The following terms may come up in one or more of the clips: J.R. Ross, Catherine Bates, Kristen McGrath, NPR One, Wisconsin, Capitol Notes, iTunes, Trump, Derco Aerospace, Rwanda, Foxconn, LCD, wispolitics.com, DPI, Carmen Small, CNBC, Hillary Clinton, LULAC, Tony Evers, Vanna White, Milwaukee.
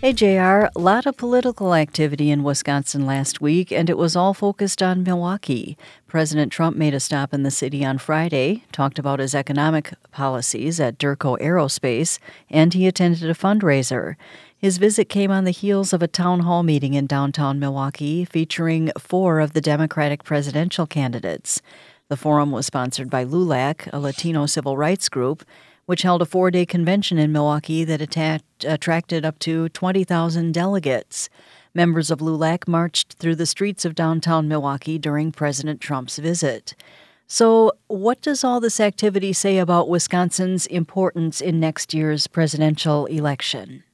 Hey, J.R., a lot of political activity in Wisconsin last week, and it was all focused on Milwaukee. President Trump made a stop in the city on Friday, talked about his economic policies at Derco Aerospace, and he attended a fundraiser. His visit came on the heels of a town hall meeting in downtown Milwaukee featuring four of the Democratic presidential candidates. The forum was sponsored by LULAC, a Latino civil rights group, which held a four-day convention in Milwaukee that attracted up to 20,000 delegates. Members of LULAC marched through the streets of downtown Milwaukee during President Trump's visit. So what does all this activity say about Wisconsin's importance in next year's presidential election?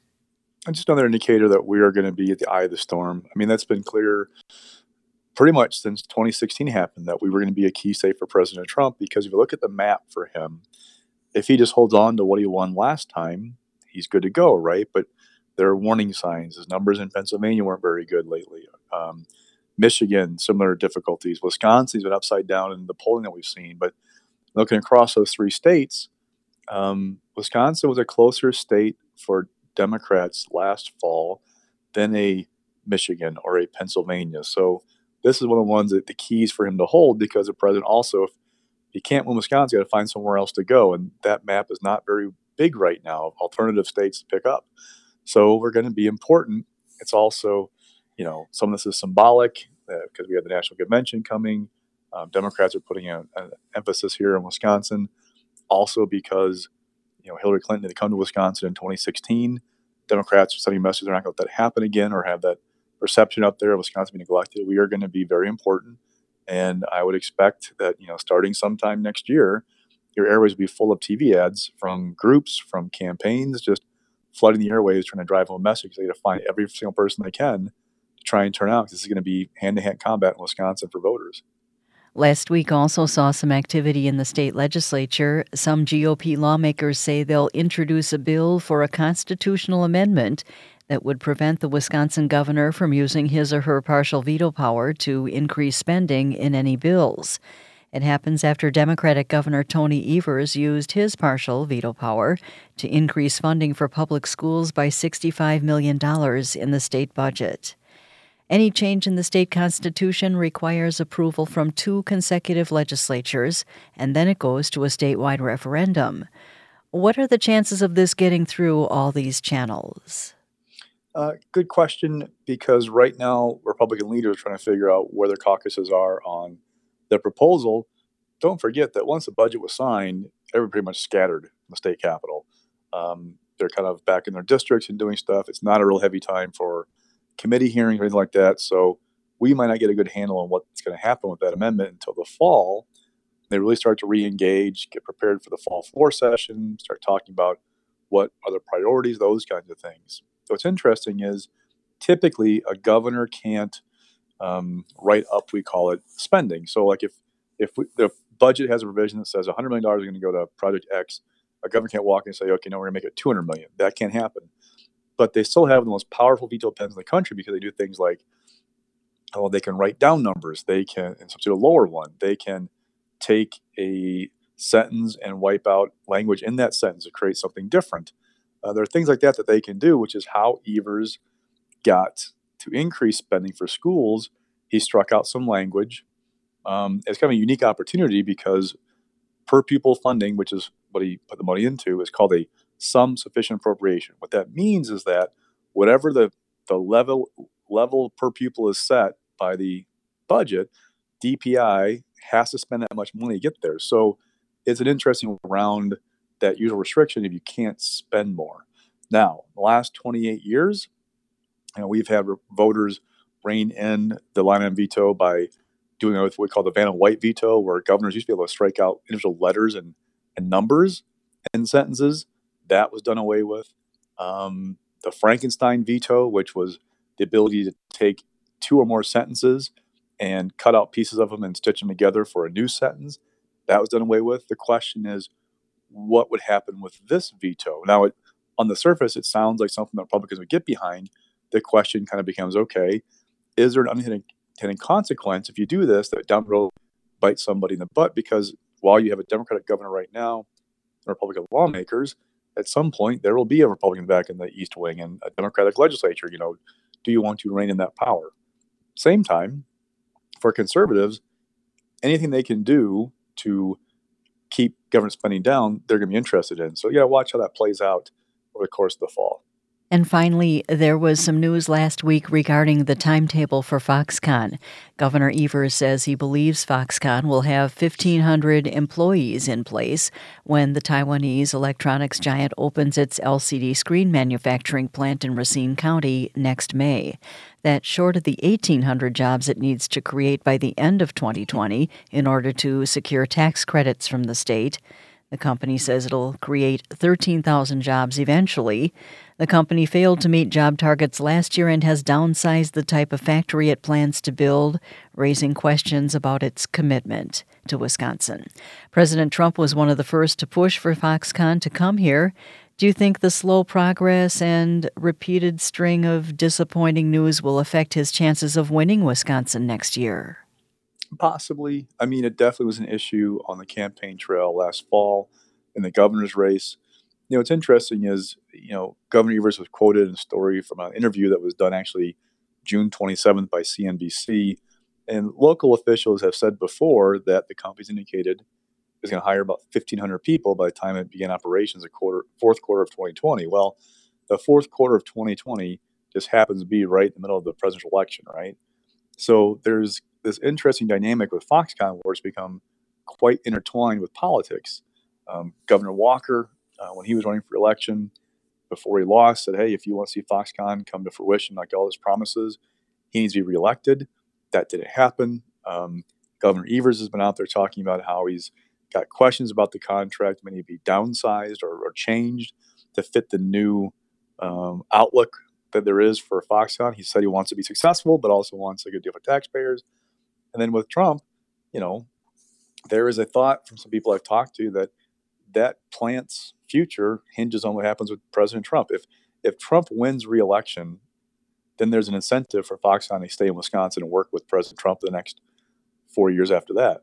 It's just another indicator that we are going to be at the eye of the storm. I mean, that's been clear pretty much since 2016 happened, that we were going to be a key state for President Trump, because if you look at the map for him, if he just holds on to what he won last time, he's good to go, right? But there are warning signs. His numbers in Pennsylvania weren't very good lately. Michigan, similar difficulties. Wisconsin's been upside down in the polling that we've seen. But looking across those three states, Wisconsin was a closer state for Democrats last fall than a Michigan or a Pennsylvania. So this is one of the ones that the keys for him to hold, because the president also, you can't win Wisconsin, you got to find somewhere else to go. And that map is not very big right now of alternative states to pick up. So we're going to be important. It's also, some of this is symbolic because we have the national convention coming. Democrats are putting an emphasis here in Wisconsin. Also because, Hillary Clinton didn't come to Wisconsin in 2016. Democrats are sending messages they're not going to let that happen again, or have that perception up there of Wisconsin being neglected. We are going to be very important. And I would expect that, starting sometime next year, your airways will be full of TV ads from groups, from campaigns, just flooding the airways, trying to drive home a message. They got to find every single person they can to try and turn out, because this is going to be hand-to-hand combat in Wisconsin for voters. Last week also saw some activity in the state legislature. Some GOP lawmakers say they'll introduce a bill for a constitutional amendment that would prevent the Wisconsin governor from using his or her partial veto power to increase spending in any bills. It happens after Democratic Governor Tony Evers used his partial veto power to increase funding for public schools by $65 million in the state budget. Any change in the state constitution requires approval from two consecutive legislatures, and then it goes to a statewide referendum. What are the chances of this getting through all these channels? Good question, because right now Republican leaders are trying to figure out where their caucuses are on the proposal. Don't forget that once the budget was signed, everyone pretty much scattered in the state capitol. They're kind of back in their districts and doing stuff. It's not a real heavy time for committee hearings or anything like that. So we might not get a good handle on what's going to happen with that amendment until the fall. They really start to re-engage, get prepared for the fall floor session, start talking about what are the priorities, those kinds of things. What's interesting is typically a governor can't write up, we call it, spending. So like if the budget has a provision that says $100 million is going to go to Project X, a governor can't walk in and say, okay, no, we're going to make it $200 million. That can't happen. But they still have the most powerful veto pens in the country, because they do things like, they can write down numbers. They can substitute a lower one. They can take a sentence and wipe out language in that sentence to create something different. There are things like that they can do, which is how Evers got to increase spending for schools. He struck out some language. It's kind of a unique opportunity, because per pupil funding, which is what he put the money into, is called a sum sufficient appropriation. What that means is that whatever the level per pupil is set by the budget, DPI has to spend that much money to get there. So it's an interesting round that usual restriction if you can't spend more. Now, the last 28 years, we've had voters rein in the line on veto by doing what we call the Vanna White veto, where governors used to be able to strike out individual letters and numbers and sentences. That was done away with. The Frankenstein veto, which was the ability to take two or more sentences and cut out pieces of them and stitch them together for a new sentence, that was done away with. The question is, what would happen with this veto. Now, on the surface, it sounds like something that Republicans would get behind. The question kind of becomes, okay, is there an unintended consequence if you do this that down the road bites somebody in the butt? Because while you have a Democratic governor right now, Republican lawmakers, at some point there will be a Republican back in the East Wing and a Democratic legislature. You know, do you want to rein in that power? Same time, for conservatives, anything they can do to keep government spending down, they're going to be interested in. So you got to watch how that plays out over the course of the fall. And finally, there was some news last week regarding the timetable for Foxconn. Governor Evers says he believes Foxconn will have 1,500 employees in place when the Taiwanese electronics giant opens its LCD screen manufacturing plant in Racine County next May. That's short of the 1,800 jobs it needs to create by the end of 2020 in order to secure tax credits from the state. The company says it'll create 13,000 jobs eventually. The company failed to meet job targets last year and has downsized the type of factory it plans to build, raising questions about its commitment to Wisconsin. President Trump was one of the first to push for Foxconn to come here. Do you think the slow progress and repeated string of disappointing news will affect his chances of winning Wisconsin next year? Possibly. I mean, it definitely was an issue on the campaign trail last fall in the governor's race. You know, what's interesting is, you know, Governor Evers was quoted in a story from an interview that was done actually June 27th by CNBC. And local officials have said before that the company's indicated is going to hire about 1,500 people by the time it began operations the fourth quarter of 2020. Well, the fourth quarter of 2020 just happens to be right in the middle of the presidential election, right? So there's this interesting dynamic with Foxconn where it's become quite intertwined with politics. Governor Walker, when he was running for election, before he lost, said, hey, if you want to see Foxconn come to fruition, like all his promises, he needs to be reelected. That didn't happen. Governor Evers has been out there talking about how he's got questions about the contract, may need to be downsized or changed to fit the new outlook that there is for Foxconn. He said he wants to be successful, but also wants a good deal for taxpayers. And then with Trump, you know, there is a thought from some people I've talked to that that plant's future hinges on what happens with President Trump. If Trump wins re-election, then there's an incentive for Foxconn to stay in Wisconsin and work with President Trump the next 4 years after that.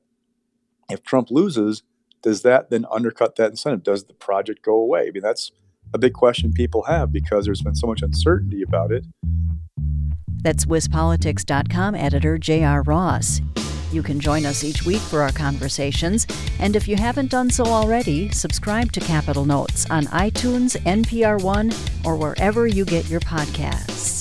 If Trump loses, does that then undercut that incentive? Does the project go away? I mean, that's a big question people have because there's been so much uncertainty about it. That's wispolitics.com editor J.R. Ross. You can join us each week for our conversations. And if you haven't done so already, subscribe to Capitol Notes on iTunes, NPR One, or wherever you get your podcasts.